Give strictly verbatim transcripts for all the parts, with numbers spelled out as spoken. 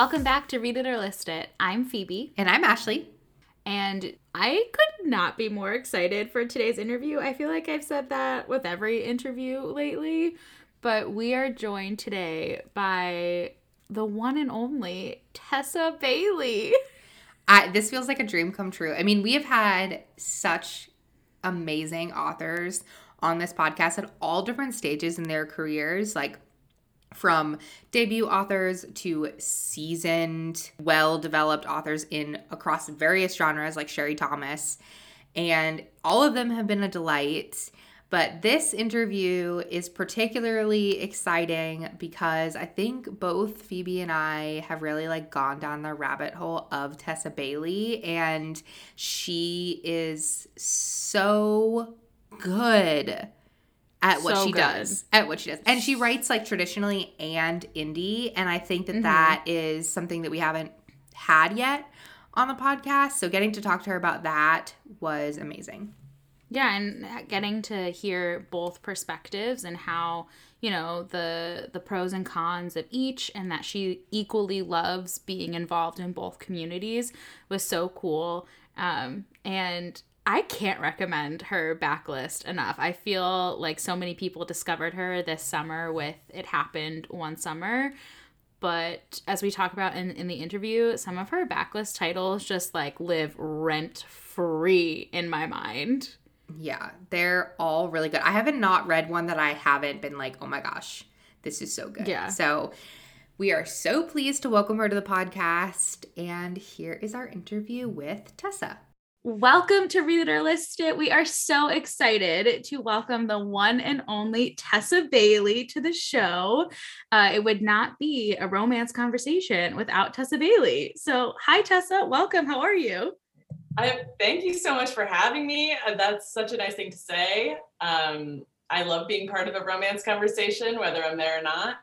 Welcome back to Read It or List It. I'm Phoebe. And I'm Ashley. And I could not be more excited for today's interview. I feel like I've said that with every interview lately, but we are joined today by the one and only Tessa Bailey. I, this feels like a dream come true. I mean, we have had such amazing authors on this podcast at all different stages in their careers, like from debut authors to seasoned, well-developed authors in across various genres like Sherry Thomas. And all of them have been a delight. But this interview is particularly exciting because I think both Phoebe and I have really like gone down the rabbit hole of Tessa Bailey, and she is so good at what so she good. does, at what she does. And she writes like traditionally and indie. And I think that mm-hmm. that is something that we haven't had yet on the podcast. So getting to talk to her about that was amazing. Yeah. And getting to hear both perspectives and how, you know, the the pros and cons of each, and that she equally loves being involved in both communities was so cool. Um, and I can't recommend her backlist enough. I feel like so many people discovered her this summer with It Happened One Summer. But as we talk about in, in the interview, some of her backlist titles just like live rent free in my mind. Yeah, they're all really good. I haven't not read one that I haven't been like, oh my gosh, this is so good. Yeah. So we are so pleased to welcome her to the podcast. And here is our interview with Tessa. Welcome to Read It or List It. We are so excited to welcome the one and only Tessa Bailey to the show. Uh, it would not be a romance conversation without Tessa Bailey. So hi, Tessa. Welcome. How are you? I, thank you so much for having me. That's such a nice thing to say. Um, I love being part of a romance conversation, whether I'm there or not.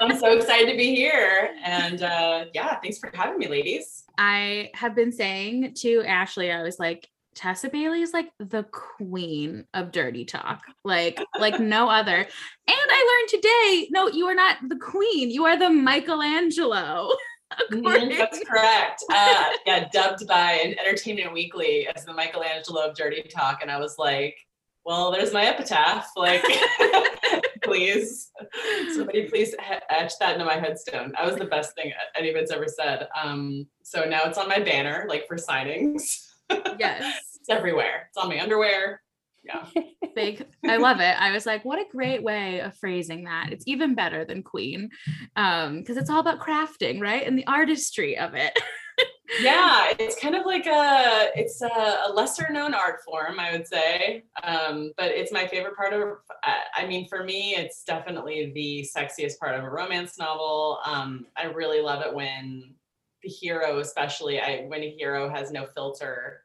I'm so excited to be here. And uh, yeah, thanks for having me, ladies. I have been saying to Ashley, I was like, Tessa Bailey is like the queen of dirty talk, like, like no other. And I learned today, no, you are not the queen. You are the Michelangelo. Mm-hmm, that's correct. Uh, yeah, dubbed by an Entertainment Weekly as the Michelangelo of dirty talk. And I was like, well, there's my epitaph. Like, please, somebody please etch that into my headstone. That was the best thing anyone's ever said. Um, so now it's on my banner, like for signings. Yes. It's everywhere. It's on my underwear. Yeah. Big. I love it. I was like, what a great way of phrasing that. It's even better than queen. Um, because it's all about crafting, right? And the artistry of it. Yeah, it's kind of like a, it's a lesser known art form, I would say, um, but it's my favorite part of, I mean, for me, it's definitely the sexiest part of a romance novel. Um, I really love it when the hero, especially, I when a hero has no filter,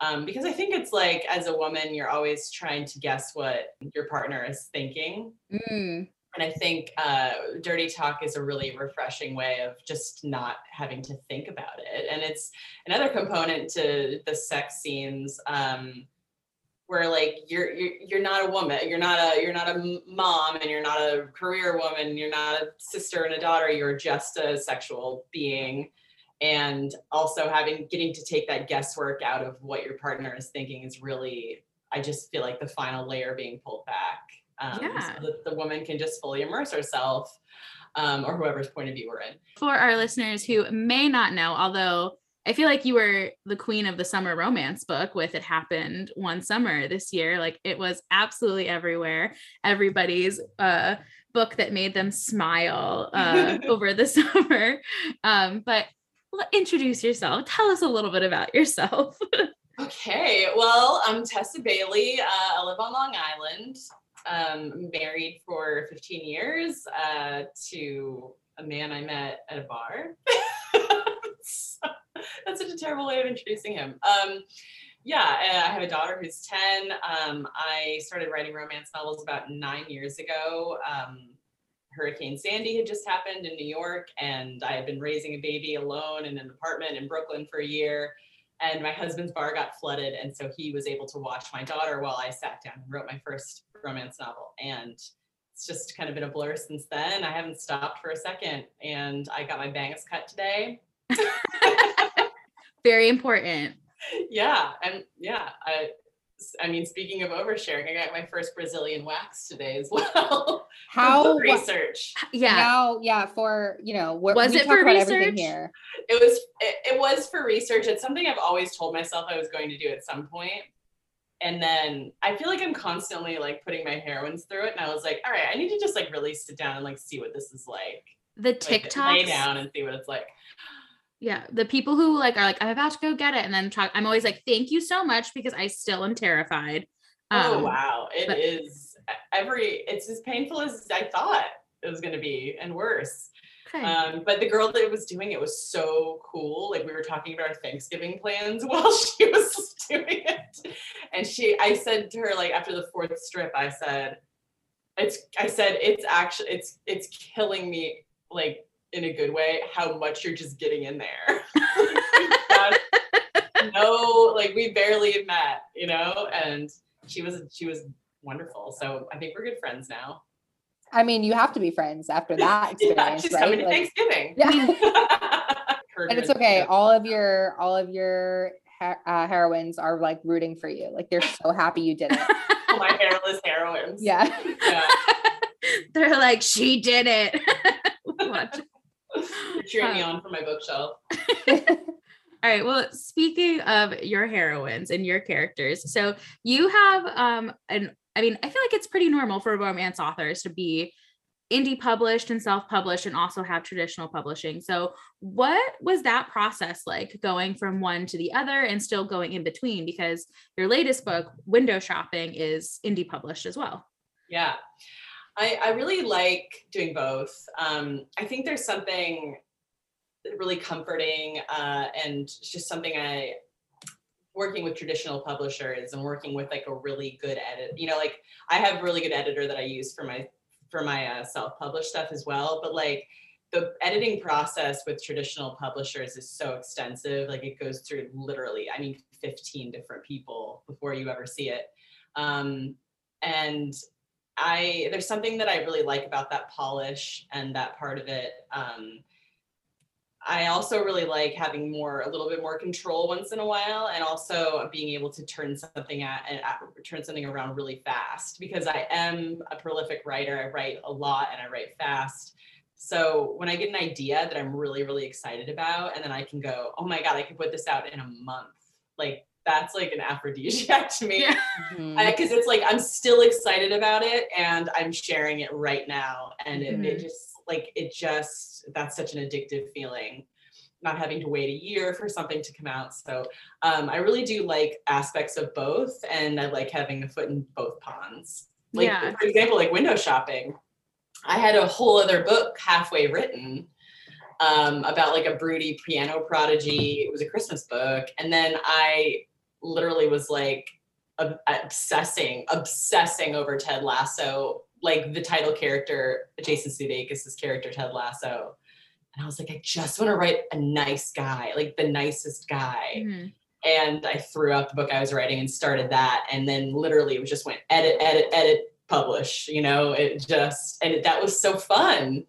um, because I think it's like, as a woman, you're always trying to guess what your partner is thinking. Mm. And I think uh, dirty talk is a really refreshing way of just not having to think about it. And it's another component to the sex scenes um, where like you're, you're you're not a woman, you're not a you're not a mom, and you're not a career woman, you're not a sister and a daughter. You're just a sexual being, and also having getting to take that guesswork out of what your partner is thinking is really, I just feel like the final layer being pulled back. Um, yeah. So that the woman can just fully immerse herself um, or whoever's point of view we're in. For our listeners who may not know, although I feel like you were the queen of the summer romance book with It Happened One Summer this year. Like it was absolutely everywhere. Everybody's uh, book that made them smile uh, over the summer. Um, but introduce yourself. Tell us a little bit about yourself. Okay. Well, I'm Tessa Bailey. Uh, I live on Long Island. Um, married for fifteen years uh, to a man I met at a bar. That's such a terrible way of introducing him. Um, yeah, I have a daughter who's ten. Um, I started writing romance novels about nine years ago. Um, Hurricane Sandy had just happened in New York, and I had been raising a baby alone in an apartment in Brooklyn for a year. And my husband's bar got flooded. And so he was able to watch my daughter while I sat down and wrote my first romance novel. And it's just kind of been a blur since then. I haven't stopped for a second, and I got my bangs cut today. Very important. Yeah. And yeah, I, I mean, speaking of oversharing, I got my first Brazilian wax today as well. How research? Yeah. How, yeah. For, you know, what was it for research here? It was, it, it was for research. It's something I've always told myself I was going to do at some point. And then I feel like I'm constantly like putting my heroines through it. And I was like, all right, I need to just like really sit down and like see what this is like. The TikToks. Like, lay down and see what it's like. Yeah, the people who like are like, I'm about to go get it, and then talk. I'm always like, thank you so much, because I still am terrified. Um, oh wow, it but- is every. It's as painful as I thought it was going to be, and worse. Okay. Um, but the girl that was doing it was so cool. Like, we were talking about our Thanksgiving plans while she was doing it, and she, I said to her like after the fourth strip, I said, it's, I said it's actually it's it's killing me like. In a good way, how much you're just getting in there. No, like we barely had met, you know, and she was, she was wonderful. So I think we're good friends now. I mean, you have to be friends after that experience, yeah, she's right? Coming to like, Thanksgiving. Yeah. And it's okay. All of your, all of your uh, heroines are like rooting for you. Like, they're so happy you did it. Oh, my hairless heroines. Yeah. Yeah. They're like, she did it. Watch. Cheering me um, on for my bookshelf. All right. Well, speaking of your heroines and your characters, so you have um, an. I mean, I feel like it's pretty normal for romance authors to be indie published and self-published, and also have traditional publishing. So, what was that process like, going from one to the other and still going in between? Because your latest book, Window Shopping, is indie published as well. Yeah. I, I really like doing both. Um, I think there's something really comforting uh, and just something I, working with traditional publishers and working with like a really good edit, you know, like I have a really good editor that I use for my, for my uh, self-published stuff as well. But like the editing process with traditional publishers is so extensive. Like, it goes through literally, I mean, fifteen different people before you ever see it. Um, and I, there's something that I really like about that polish and that part of it. Um, I also really like having more, a little bit more control once in a while, and also being able to turn something at and turn something around really fast, because I am a prolific writer. I write a lot and I write fast. So when I get an idea that I'm really, really excited about, and then I can go, oh my God, I can put this out in a month. Like, that's like an aphrodisiac to me. Yeah. Mm-hmm. I, Cause it's like, I'm still excited about it and I'm sharing it right now. And mm-hmm. it, it just like, it just, that's such an addictive feeling, not having to wait a year for something to come out. So um, I really do like aspects of both. And I like having a foot in both ponds. Like, yeah. For example, like Window Shopping, I had a whole other book halfway written um, about like a broody piano prodigy. It was a Christmas book. And then I, literally was like ob- obsessing, obsessing over Ted Lasso, like the title character, Jason Sudeikis' character, Ted Lasso. And I was like, I just want to write a nice guy, like the nicest guy. Mm-hmm. And I threw out the book I was writing and started that. And then literally it just went edit, edit, edit, publish, you know, it just, and it, that was so fun.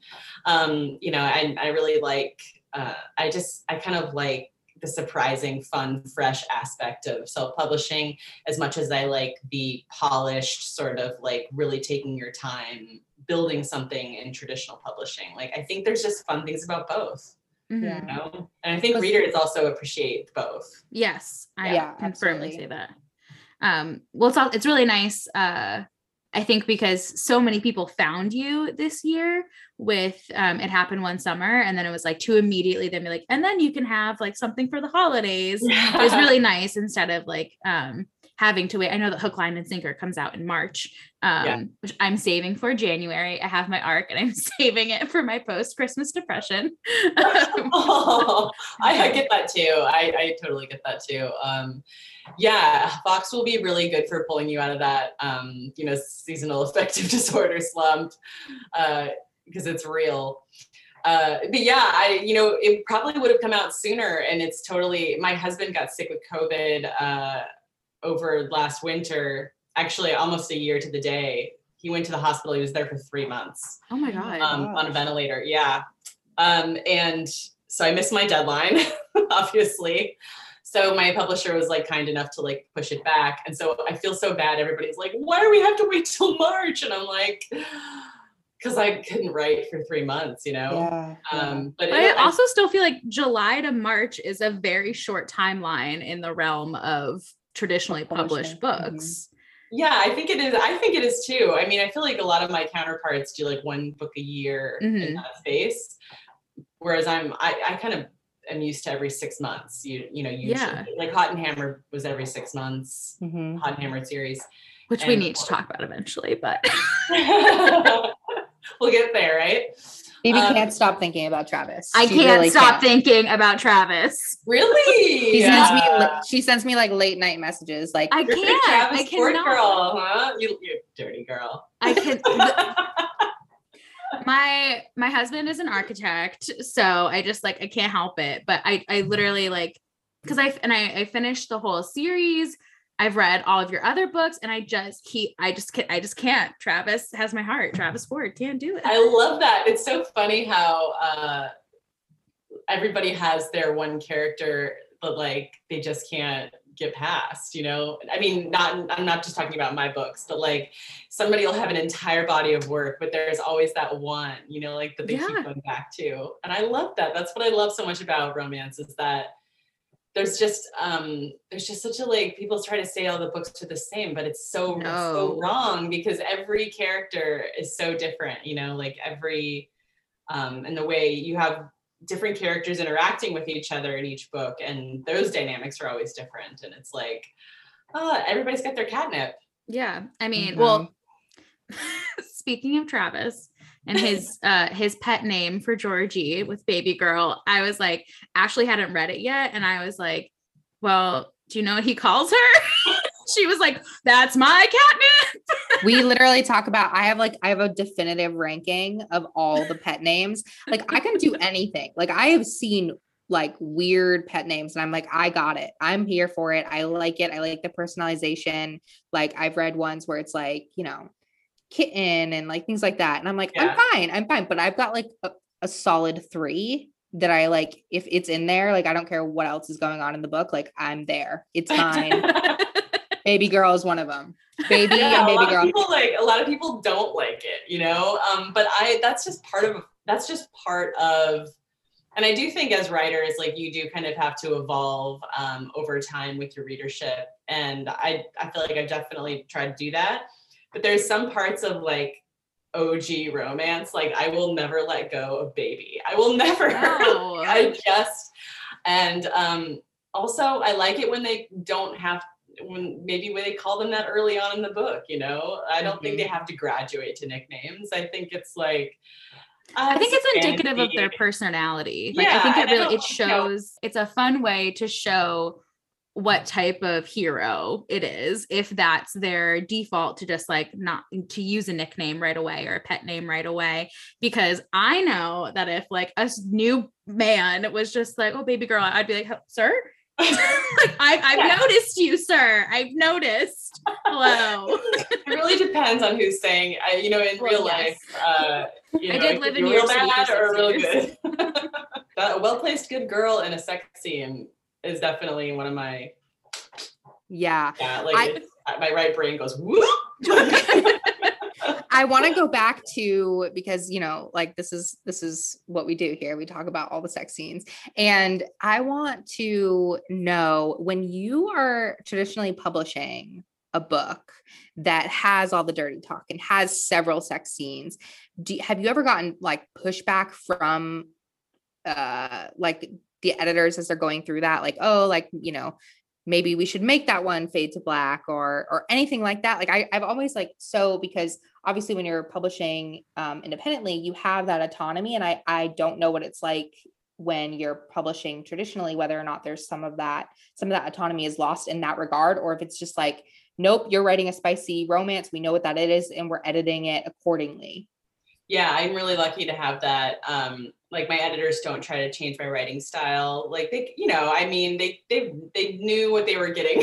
Um, you know, I, I really like, uh, I just, I kind of like, the surprising, fun, fresh aspect of self-publishing as much as I like the polished sort of like really taking your time building something in traditional publishing. Like, I think there's just fun things about both, mm-hmm. you know? And I think readers also appreciate both. Yes, I yeah, can absolutely. Firmly say that. Um, well, it's, all, it's really nice, uh, I think, because so many people found you this year with um, It Happened One Summer. And then it was like to immediately then be like, and then you can have like something for the holidays. Yeah. It was really nice, instead of like um, having to wait. I know that Hook, Line and Sinker comes out in March, um, yeah. which I'm saving for January. I have my arc and I'm saving it for my post-Christmas depression. Oh, I, I get that too. I, I totally get that too. Um, yeah, Fox will be really good for pulling you out of that, um, you know, seasonal affective disorder slump. Uh, because it's real. Uh, but yeah, I, you know, it probably would have come out sooner, and it's totally, my husband got sick with COVID uh, over last winter, actually almost a year to the day. he went to the hospital. He was there for three months. Oh my God. Um, on a ventilator. Yeah. Um, and so I missed my deadline, obviously. So my publisher was like kind enough to like push it back. And so I feel so bad. Everybody's like, why do we have to wait till March? And I'm like, because I couldn't write for three months, you know? Yeah, yeah. Um, but, but it, I also I, still feel like July to March is a very short timeline in the realm of traditionally published books. Mm-hmm. Yeah, I think it is. I think it is too. I mean, I feel like a lot of my counterparts do like one book a year mm-hmm. in that space. Whereas I'm, I, I kind of, I'm used to every six months, you you know, usually yeah. like Hot and Hammer was every six months, mm-hmm. Hot and Hammer series. Which and we need to talk about eventually, but we'll get there, right? Baby um, can't stop thinking about Travis. I she can't really stop can't. thinking about Travis. Really? She yeah. sends me she sends me like late night messages like I can't Travis I Ford girl, huh? You you dirty girl. I can My my husband is an architect, so I just like I can't help it. But I I literally like because I and I, I finished the whole series. I've read all of your other books, and I just keep I just can't I just can't. Travis has my heart. Travis Ford can't do it. I love that. It's so funny how uh, everybody has their one character, but like they just can't get past, you know? I mean, not, I'm not just talking about my books, but like somebody will have an entire body of work, but there's always that one, you know, like that they yeah. keep going back to. And I love that. That's what I love so much about romance is that there's just, um, there's just such a, like, people try to say all the books are the same, but it's so, no. so wrong because every character is so different, you know, like every, um, and the way you have different characters interacting with each other in each book, and those dynamics are always different, and it's like uh everybody's got their catnip. Yeah, I mean, mm-hmm. well, speaking of Travis and his uh his pet name for Georgie with Baby Girl, I was like, Ashley hadn't read it yet, and I was like, well, do you know what he calls her? She was like, that's my catnip. We literally talk about, I have like, I have a definitive ranking of all the pet names. Like I can do anything. Like I have seen like weird pet names and I'm like, I got it. I'm here for it. I like it. I like the personalization. Like I've read ones where it's like, you know, kitten and like things like that. And I'm like, yeah. I'm fine. I'm fine. But I've got like a, a solid three that I like, if it's in there, like, I don't care what else is going on in the book. Like I'm there. It's fine. Baby Girl is one of them. Baby yeah, and Baby Girl. People like, a lot of people don't like it, you know? Um, but I, that's just part of, that's just part of, and I do think as writers, like you do kind of have to evolve um, over time with your readership. And I, I feel like I've definitely tried to do that, but there's some parts of like O G romance. Like I will never let go of Baby. I will never, oh. I just, and um, also I like it when they don't have when maybe when they call them that early on in the book, you know, I don't mm-hmm. think they have to graduate to nicknames. I think it's like, uh, I think it's indicative of their personality. Like, yeah, I think it really, it shows, it's a fun way to show what type of hero it is. If that's their default to just like not to use a nickname right away or a pet name right away, because I know that if like a new man was just like, oh, Baby Girl, I'd be like, sir, like, I've, I've yeah. noticed you, sir. I've noticed. Hello. It really depends on who's saying. I, you know, in well, real yes. life, uh, you I know, did live in real bad or real good. A well-placed good girl in a sex scene is definitely one of my. Yeah. Yeah, like I, it's, my right brain goes whoop. I want to go back to, because, you know, like this is, this is what we do here. We talk about all the sex scenes, and I want to know, when you are traditionally publishing a book that has all the dirty talk and has several sex scenes, do have you ever gotten like pushback from uh, like the editors as they're going through that? Like, oh, like, you know, maybe we should make that one fade to black or, or anything like that. Like I, I've always like, so, because obviously when you're publishing um, independently, you have that autonomy. And I, I don't know what it's like when you're publishing traditionally, whether or not there's some of that, some of that autonomy is lost in that regard, or if it's just like, nope, you're writing a spicy romance. We know what that it is, and we're editing it accordingly. Yeah. I'm really lucky to have that. Um, like my editors don't try to change my writing style. Like they, you know, I mean, they, they, they knew what they were getting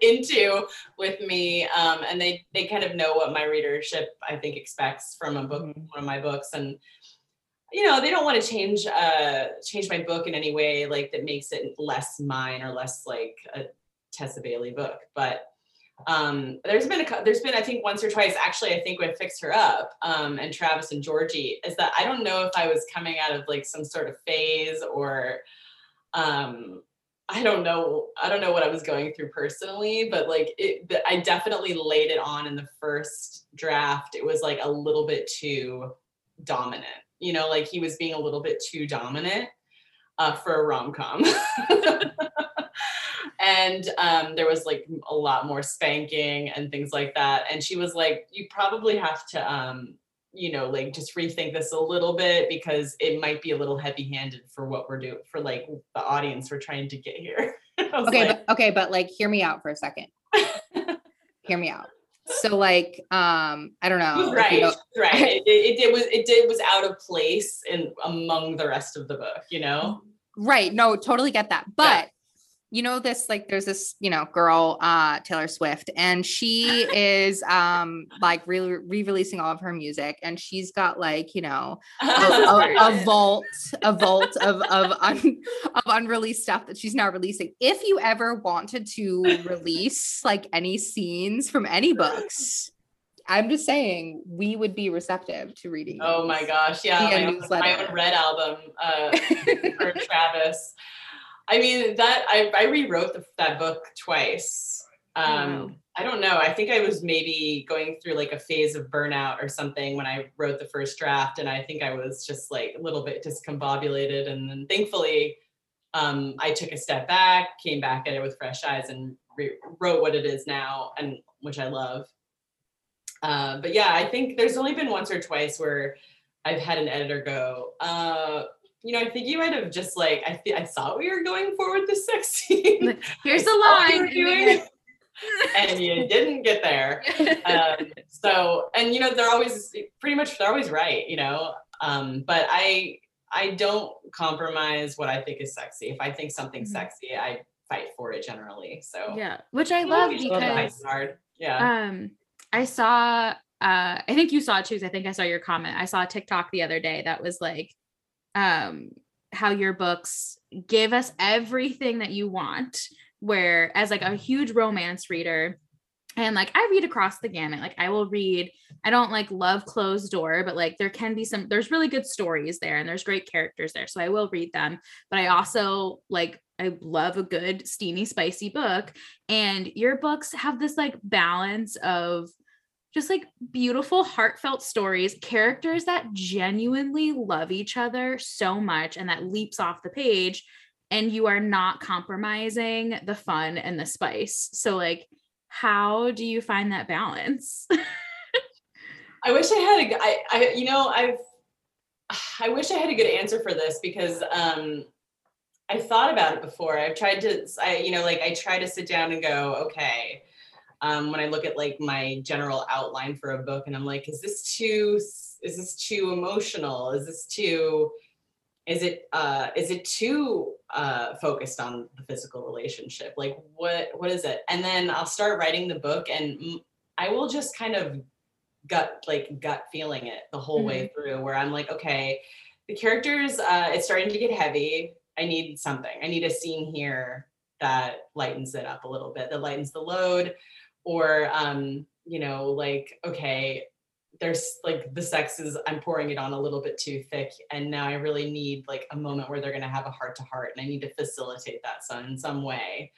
into with me. Um, and they, they kind of know what my readership, I think, expects from a book, mm-hmm. one of my books. And, you know, they don't want to change, uh, change my book in any way, like that makes it less mine or less like a Tessa Bailey book. But um, there's been, a, there's been, I think once or twice, actually, I think with Fix Her Up um, and Travis and Georgie, is that I don't know if I was coming out of like some sort of phase or, um, I don't know, I don't know what I was going through personally, but like it, I definitely laid it on in the first draft. It was like a little bit too dominant, you know, like he was being a little bit too dominant uh, for a rom-com. And um, there was like a lot more spanking and things like that. And she was like, you probably have to, um, you know, like just rethink this a little bit because it might be a little heavy-handed for what we're doing, for like the audience we're trying to get here. Okay, like, but, okay, but like, hear me out for a second. Hear me out. So like, um, I don't know. Right, you know. Right. It, it, it was, it did was out of place in among the rest of the book, you know? Right. No, totally get that. But yeah. You know, this, like, there's this, you know, girl, uh, Taylor Swift, and she is, um, like re- re-releasing all of her music, and she's got like, you know, a, a, a vault, a vault of, of, un- of unreleased stuff that she's now releasing. If you ever wanted to release like any scenes from any books, I'm just saying we would be receptive to reading. Oh my gosh. Yeah. My own, my own Red album, uh, for Travis. I mean, that I, I rewrote the, that book twice. Um, wow. I don't know. I think I was maybe going through like a phase of burnout or something when I wrote the first draft. And I think I was just like a little bit discombobulated. And then thankfully, um, I took a step back, came back at it with fresh eyes and rewrote what it is now, and which I love. Uh, but yeah, I think there's only been once or twice where I've had an editor go, uh, you know, I think you might have just like, I th- I thought we were going forward this sex scene. Here's the line. Doing, and you didn't get there. Um, so, and you know, they're always pretty much, they're always right, you know, um, but I, I don't compromise what I think is sexy. If I think something's mm-hmm. sexy, I fight for it generally. So yeah, which I love because hard. Yeah. Um, I saw, uh, I think you saw it too. I think I saw your comment. I saw a TikTok the other day that was like, um, how your books give us everything that you want, where as like a huge romance reader, and like, I read across the gamut, like I will read, I don't like love Closed Door, but like there can be some, there's really good stories there and there's great characters there. So I will read them, but I also like, I love a good steamy, spicy book. And your books have this like balance of just like beautiful, heartfelt stories, characters that genuinely love each other so much. And that leaps off the page, and you are not compromising the fun and the spice. So like, how do you find that balance? I wish I had, a, I, I, you know, I've, I wish I had a good answer for this because, um, I thought about it before. I've tried to, I, you know, like I try to sit down and go, okay, Um, when I look at like my general outline for a book, and I'm like, is this too, is this too emotional? Is this too, is it, uh, is it too uh, focused on the physical relationship? Like what, what is it? And then I'll start writing the book, and I will just kind of gut, like gut feeling it the whole mm-hmm. way through, where I'm like, okay, the characters, uh, it's starting to get heavy. I need something. I need a scene here that lightens it up a little bit, that lightens the load. Or, um, you know, like, okay, there's like the sex is, I'm pouring it on a little bit too thick. And now I really need like a moment where they're going to have a heart to heart, and I need to facilitate that so, in some way.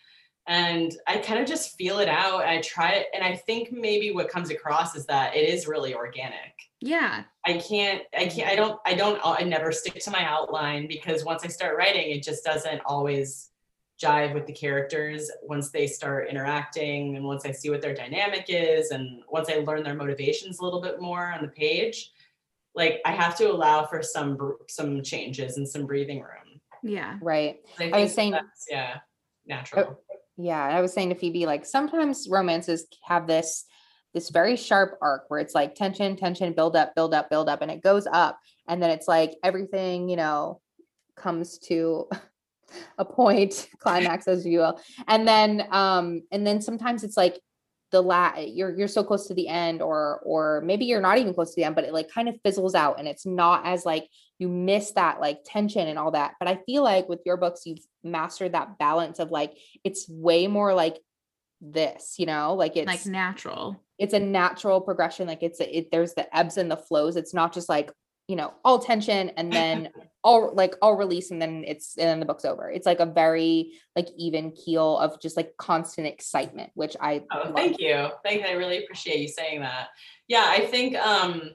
And I kind of just feel it out. I try it. And I think maybe what comes across is that it is really organic. Yeah. I can't, I can't, I don't, I don't, I never stick to my outline, because once I start writing, it just doesn't always jive with the characters once they start interacting, and once I see what their dynamic is, and once I learn their motivations a little bit more on the page, like I have to allow for some some changes and some breathing room. Yeah, right. I, I was saying, that's, yeah, natural. Uh, yeah, I was saying to Phoebe, like sometimes romances have this this very sharp arc where it's like tension, tension, build up, build up, build up, and it goes up, and then it's like everything, you know, comes to a point, climax, as you will. And then, um, and then sometimes it's like the la you're, you're so close to the end, or, or maybe you're not even close to the end, but it like kind of fizzles out and it's not as like, you miss that like tension and all that. But I feel like with your books, you've mastered that balance of like, it's way more like this, you know, like it's like natural, it's a natural progression. Like it's, a, it, there's the ebbs and the flows. It's not just like, you know, all tension and then all like all release. And then it's, and then the book's over. It's like a very like even keel of just like constant excitement, which I, oh, love. Thank you. Thank you. I really appreciate you saying that. Yeah. I think, um,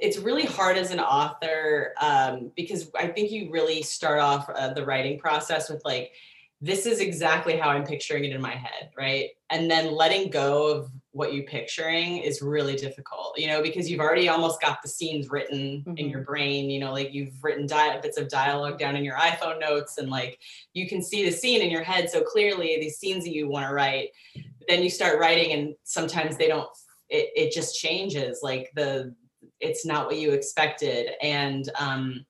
it's really hard as an author, um, because I think you really start off uh, the writing process with like, this is exactly how I'm picturing it in my head. Right. And then letting go of what you're picturing is really difficult, you know, because you've already almost got the scenes written mm-hmm. in your brain, you know, like you've written di- bits of dialogue down in your iPhone notes and like, you can see the scene in your head. So clearly these scenes that you want to write, but then you start writing and sometimes they don't, it, it just changes. Like the, it's not what you expected. And, um,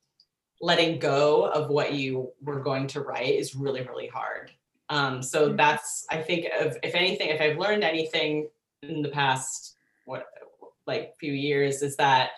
letting go of what you were going to write is really, really hard. Um, so that's, I think of, if anything, if I've learned anything in the past, what, like few years is that,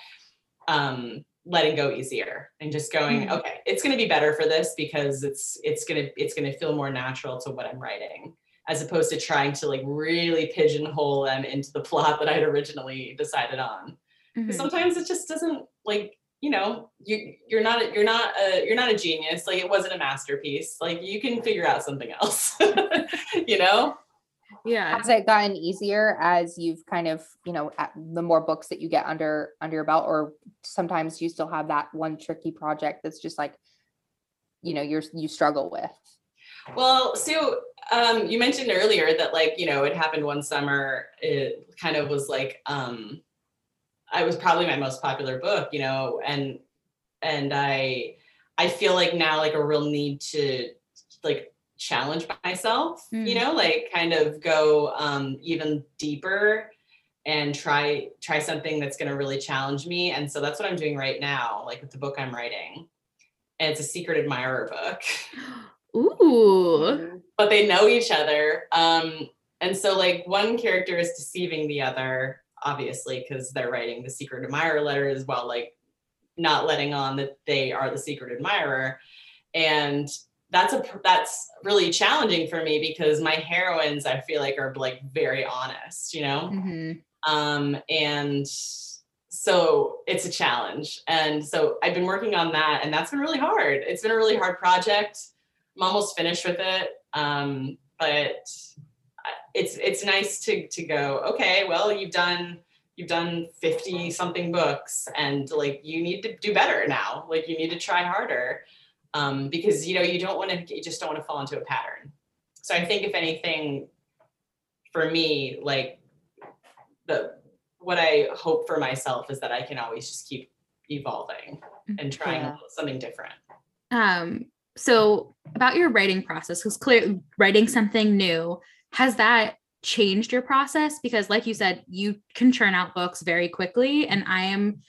um, letting go easier and just going, mm-hmm. okay, it's going to be better for this because it's, it's going to, it's going to feel more natural to what I'm writing, as opposed to trying to like really pigeonhole them into the plot that I'd originally decided on. Mm-hmm. Sometimes it just doesn't like, you know, you, you're not, you're not, a, you're not a genius. Like it wasn't a masterpiece. Like you can figure out something else, you know? Yeah. Has it gotten easier as you've kind of, you know, at the more books that you get under, under your belt, or sometimes you still have that one tricky project that's just like, you know, you're, you struggle with? Well, so, um, you mentioned earlier that like, you know, It Happened One Summer. It kind of was like, um, I was probably my most popular book, you know, and, and I, I feel like now like a real need to like challenge myself, mm. you know, like kind of go, um, even deeper and try, try something that's going to really challenge me. And so that's what I'm doing right now, like with the book I'm writing, and it's a secret admirer book. Ooh. But they know each other. Um, and so like one character is deceiving the other, obviously, because they're writing the secret admirer letter as well, like not letting on that they are the secret admirer. And that's a that's really challenging for me because my heroines, I feel like, are like very honest, you know? Mm-hmm. Um, and so it's a challenge. And so I've been working on that, and that's been really hard. It's been a really hard project. I'm almost finished with it. Um, but it's it's nice to to go, okay, well, you've done you've done fifty something books, and like you need to do better now, like you need to try harder, um because you know you don't want to you just don't want to fall into a pattern. So I think if anything for me, like the what I hope for myself is that I can always just keep evolving and trying yeah. something different. Um so about your writing process, because clearly writing something new, has that changed your process? Because like you said, you can churn out books very quickly, and I am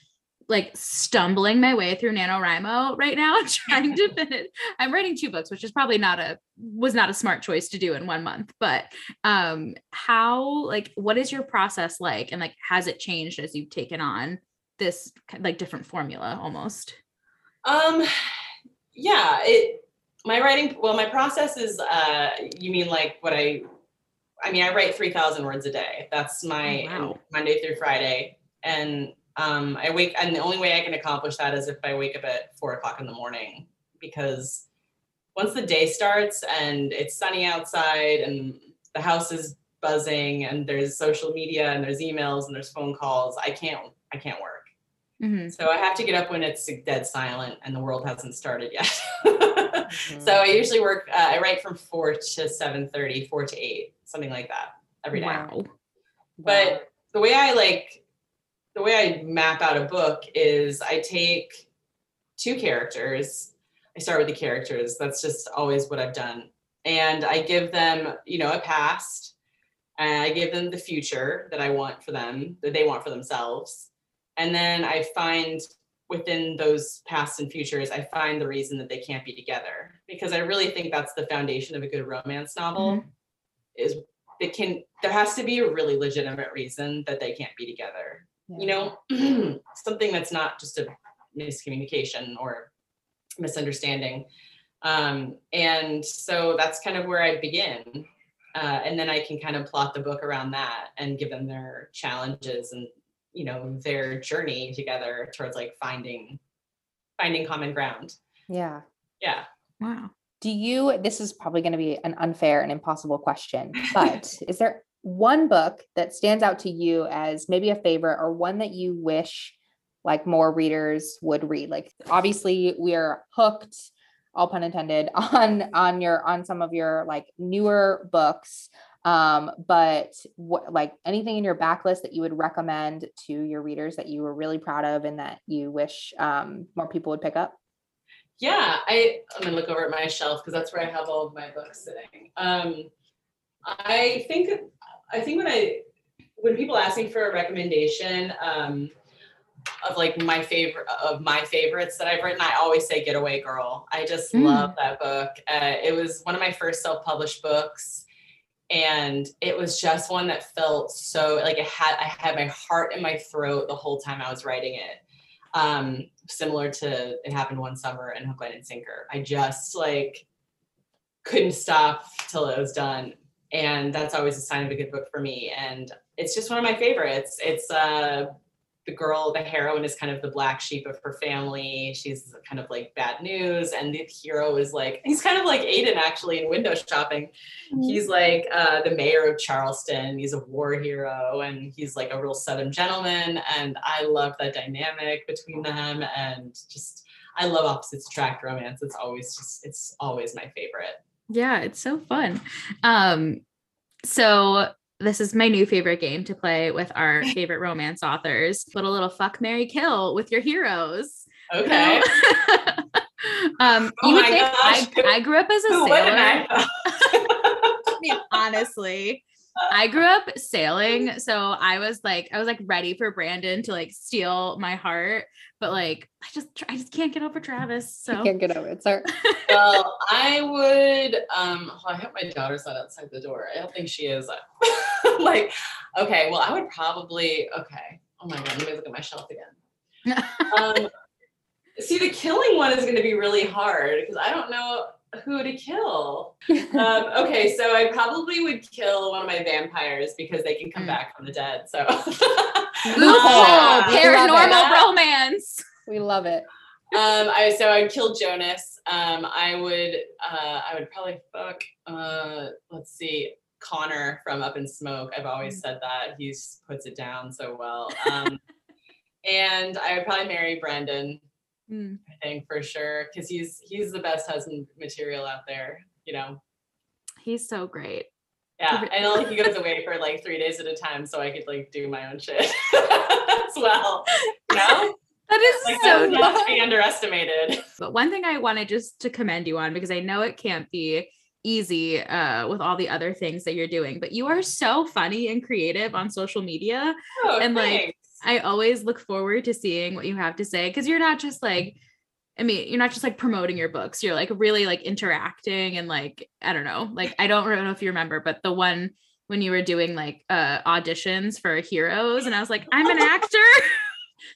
like stumbling my way through NaNoWriMo right now. I'm trying to finish. I'm writing two books, which is probably not a, was not a smart choice to do in one month, but um, how, like, what is your process like? And like, has it changed as you've taken on this like different formula almost? Um, yeah, it, my writing, well, my process is, uh, you mean like what I, I mean, I write three thousand words a day. That's my oh, wow. Monday through Friday. And um, I wake, and the only way I can accomplish that is if I wake up at four o'clock in the morning, because once the day starts and it's sunny outside and the house is buzzing and there's social media and there's emails and there's phone calls, I can't, I can't work. Mm-hmm. So I have to get up when it's dead silent and the world hasn't started yet. mm-hmm. So I usually work, uh, I write from four to seven thirty, four to eight, something like that every wow. night. But wow. the way I like, the way I map out a book is I take two characters. I start with the characters. That's just always what I've done. And I give them, you know, a past, and I give them the future that I want for them, that they want for themselves. And then I find within those pasts and futures, I find the reason that they can't be together, because I really think that's the foundation of a good romance novel. Mm-hmm. Is it can there has to be a really legitimate reason that they can't be together. Yeah. You know, something that's not just a miscommunication or misunderstanding. Um, and so that's kind of where I begin. Uh, and then I can kind of plot the book around that and give them their challenges and, you know, their journey together towards like finding, finding common ground. Yeah. Yeah. Wow. Do you, this is probably going to be an unfair and impossible question, but is there one book that stands out to you as maybe a favorite, or one that you wish like more readers would read? Like, obviously we are hooked, all pun intended, on, on your, on some of your like newer books. Um, but what, like anything in your backlist that you would recommend to your readers that you were really proud of and that you wish, um, more people would pick up? Yeah. I, I'm going to look over at my shelf, cause that's where I have all of my books sitting. Um, I think, I think when I, when people ask me for a recommendation, um, of like my favorite of my favorites that I've written, I always say Getaway Girl. I just mm. love that book. Uh, it was one of my first self-published books. And it was just one that felt so like it had, I had my heart in my throat the whole time I was writing it. Um, similar to It Happened One Summer and Hook, Line and Sinker. I just like couldn't stop till it was done. And that's always a sign of a good book for me. And it's just one of my favorites. It's uh, the girl, the heroine is kind of the black sheep of her family. She's kind of like bad news. And the hero is like, he's kind of like Aiden actually in Window Shopping. He's like uh, the mayor of Charleston. He's a war hero and he's like a real Southern gentleman. And I love that dynamic between them. And just, I love opposites attract romance. It's always just, it's always my favorite. Yeah. It's so fun. Um, so this is my new favorite game to play with our favorite romance authors. Put a little fuck, marry, kill with your heroes. Okay. um, oh you would my think gosh. I, I grew up as a Who sailor. I? I mean, honestly, I grew up sailing. So I was like, I was like ready for Brandon to like steal my heart, but like, I just, I just can't get over Travis. So I can't get over it. Sorry. Well, I would, um, oh, I hope my daughter's not outside the door. I don't think she is. Like, okay, well, I would probably, okay. Oh my God, let me look at my shelf again. um, see, the killing one is going to be really hard because I don't know who to kill. Um, okay, so I probably would kill one of my vampires because they can come mm. back from the dead. So, loophole, paranormal romance. We love it. Um, I so I'd kill Jonas. Um, I would, uh, I would probably fuck. Uh, let's see. Connor from Up in Smoke. I've always said that. He puts it down so well. Um, and I would probably marry Brandon, mm. I think for sure, because he's he's the best husband material out there, you know. He's so great. Yeah, and like he goes away for like three days at a time, so I could like do my own shit as well. You know? That is like, so not to be underestimated. But one thing I wanted just to commend you on, because I know it can't be easy uh with all the other things that you're doing, but you are so funny and creative on social media. Oh, and thanks. Like I always look forward to seeing what you have to say, because you're not just like I mean you're not just like promoting your books, you're like really like interacting and like I don't know like I don't know if you remember, but the one when you were doing like uh auditions for heroes and I was like I'm an actor.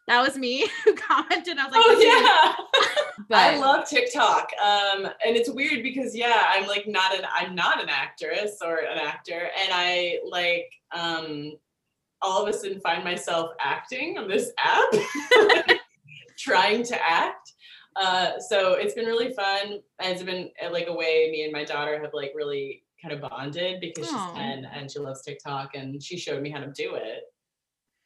That was me who commented. I was like, oh yeah, but I love TikTok. Um, and it's weird because yeah, I'm like not an, I'm not an actress or an actor. And I like, um, all of a sudden find myself acting on this app, trying to act. Uh, so it's been really fun. It's been like a way me and my daughter have like really kind of bonded because Aww. She's ten and she loves TikTok and she showed me how to do it.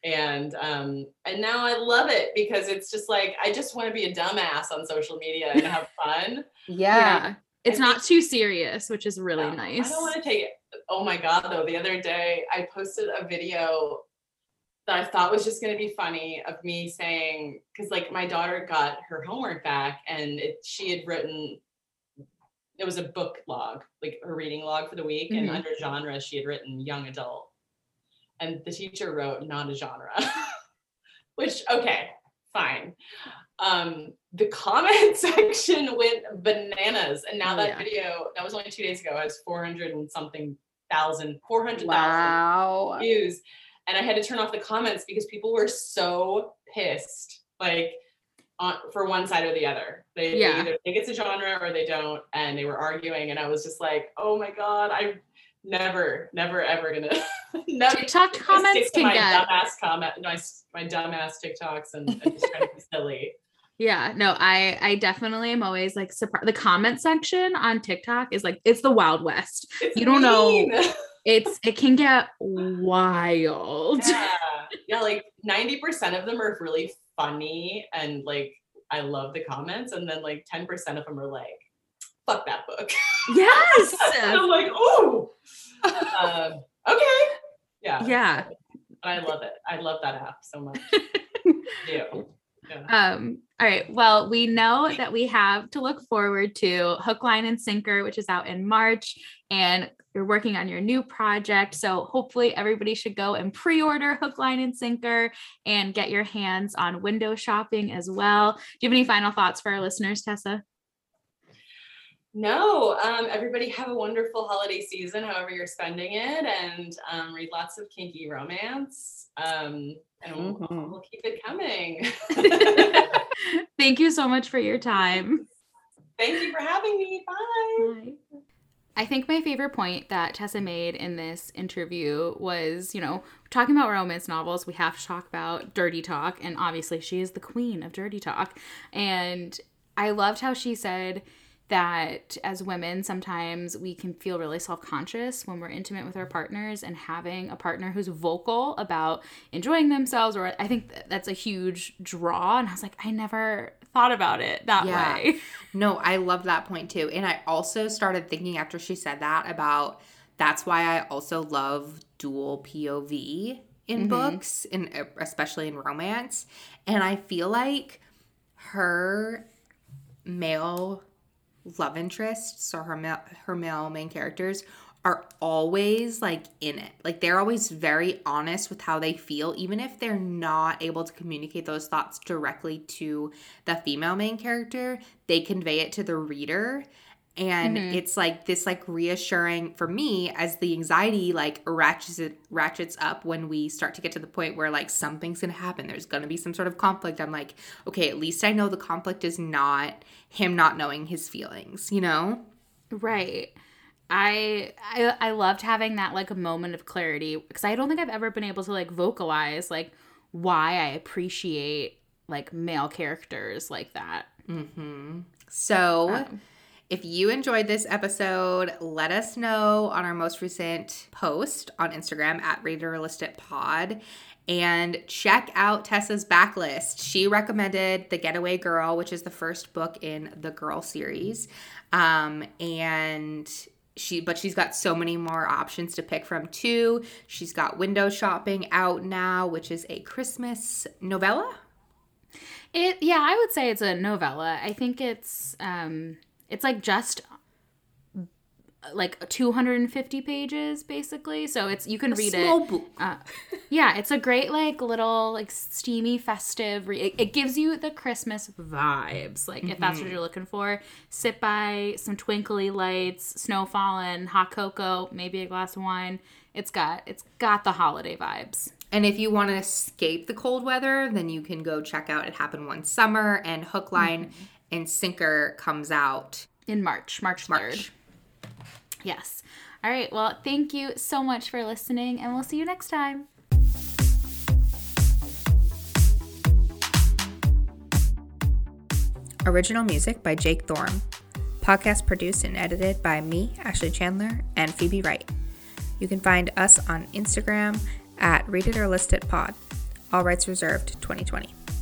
And, um, and now I love it because it's just like, I just want to be a dumbass on social media and have fun. Yeah. You know? It's and not too serious, which is really yeah, nice. I don't want to take it. Oh my God, though. The other day I posted a video that I thought was just going to be funny of me saying, cause like my daughter got her homework back and it, she had written, it was a book log, like her reading log for the week. Mm-hmm. And under genre, she had written young adult. And the teacher wrote, not a genre, which, okay, fine. um, the comment section went bananas. And now that yeah. video, that was only two days ago, has four hundred and something thousand, four hundred thousand wow. views. And I had to turn off the comments because people were so pissed, like on, for one side or the other. They, yeah. they either think it's a genre or they don't. And they were arguing. And I was just like, oh my God, I never, never, ever gonna never, TikTok just comments stick to can my get dumbass comment, my, my dumbass TikToks and, and just trying to be silly. Yeah, no, I, I definitely am always like surprised. The comment section on TikTok is like, it's the Wild West. It's you don't mean. know. It's, it can get wild. Yeah. yeah, like ninety percent of them are really funny and like, I love the comments. And then like ten percent of them are like, fuck that book. Yes. And I'm like, oh, uh, okay. Yeah. Yeah. I love it. I love that app so much. Yeah. Yeah. Um, all right. Well, we know that we have to look forward to Hook, Line, and Sinker, which is out in March, and you're working on your new project. So hopefully everybody should go and pre-order Hook, Line, and Sinker and get your hands on Window Shopping as well. Do you have any final thoughts for our listeners, Tessa? No, um, everybody have a wonderful holiday season, however you're spending it, and um, read lots of kinky romance. Um, and we'll, mm-hmm. we'll keep it coming. Thank you so much for your time. Thank you for having me. Bye. Bye. I think my favorite point that Tessa made in this interview was, you know, talking about romance novels, we have to talk about dirty talk, and obviously she is the queen of dirty talk. And I loved how she said that as women, sometimes we can feel really self-conscious when we're intimate with our partners, and having a partner who's vocal about enjoying themselves, or I think that's a huge draw. And I was like, I never thought about it that yeah. way. No, I love that point too. And I also started thinking after she said that about, that's why I also love dual P O V in mm-hmm. books, and especially in romance. And I feel like her male love interests, or her male, her male main characters, are always like in it. Like they're always very honest with how they feel, even if they're not able to communicate those thoughts directly to the female main character, they convey it to the reader. And mm-hmm. it's like this like reassuring for me, as the anxiety like ratchets it ratchets up when we start to get to the point where like something's going to happen. There's going to be some sort of conflict. I'm like, okay, at least I know the conflict is not him not knowing his feelings, you know? Right. I I, I loved having that like a moment of clarity, because I don't think I've ever been able to like vocalize like why I appreciate like male characters like that. Mm-hmm. So... Um. If you enjoyed this episode, let us know on our most recent post on Instagram at ReaderListItPod, and check out Tessa's backlist. She recommended The Getaway Girl, which is the first book in the Girl series, um, and she but she's got so many more options to pick from too. She's got Window Shopping out now, which is a Christmas novella. It yeah, I would say it's a novella. I think it's. Um... It's like just like two hundred fifty pages basically. So it's, you can a read small it. Book. Uh, yeah. It's a great like little like steamy festive read. It, it gives you the Christmas vibes. Like mm-hmm. if that's what you're looking for, sit by some twinkly lights, snow falling, hot cocoa, maybe a glass of wine. It's got, it's got the holiday vibes. And if you want to escape the cold weather, then you can go check out It Happened One Summer, and Hook, Line, mm-hmm. and Sinker comes out in March, March third. March. Yes. All right. Well, thank you so much for listening, and we'll see you next time. Original music by Jake Thorne. Podcast produced and edited by me, Ashley Chandler, and Phoebe Wright. You can find us on Instagram at Read It or List It Pod. All rights reserved twenty twenty.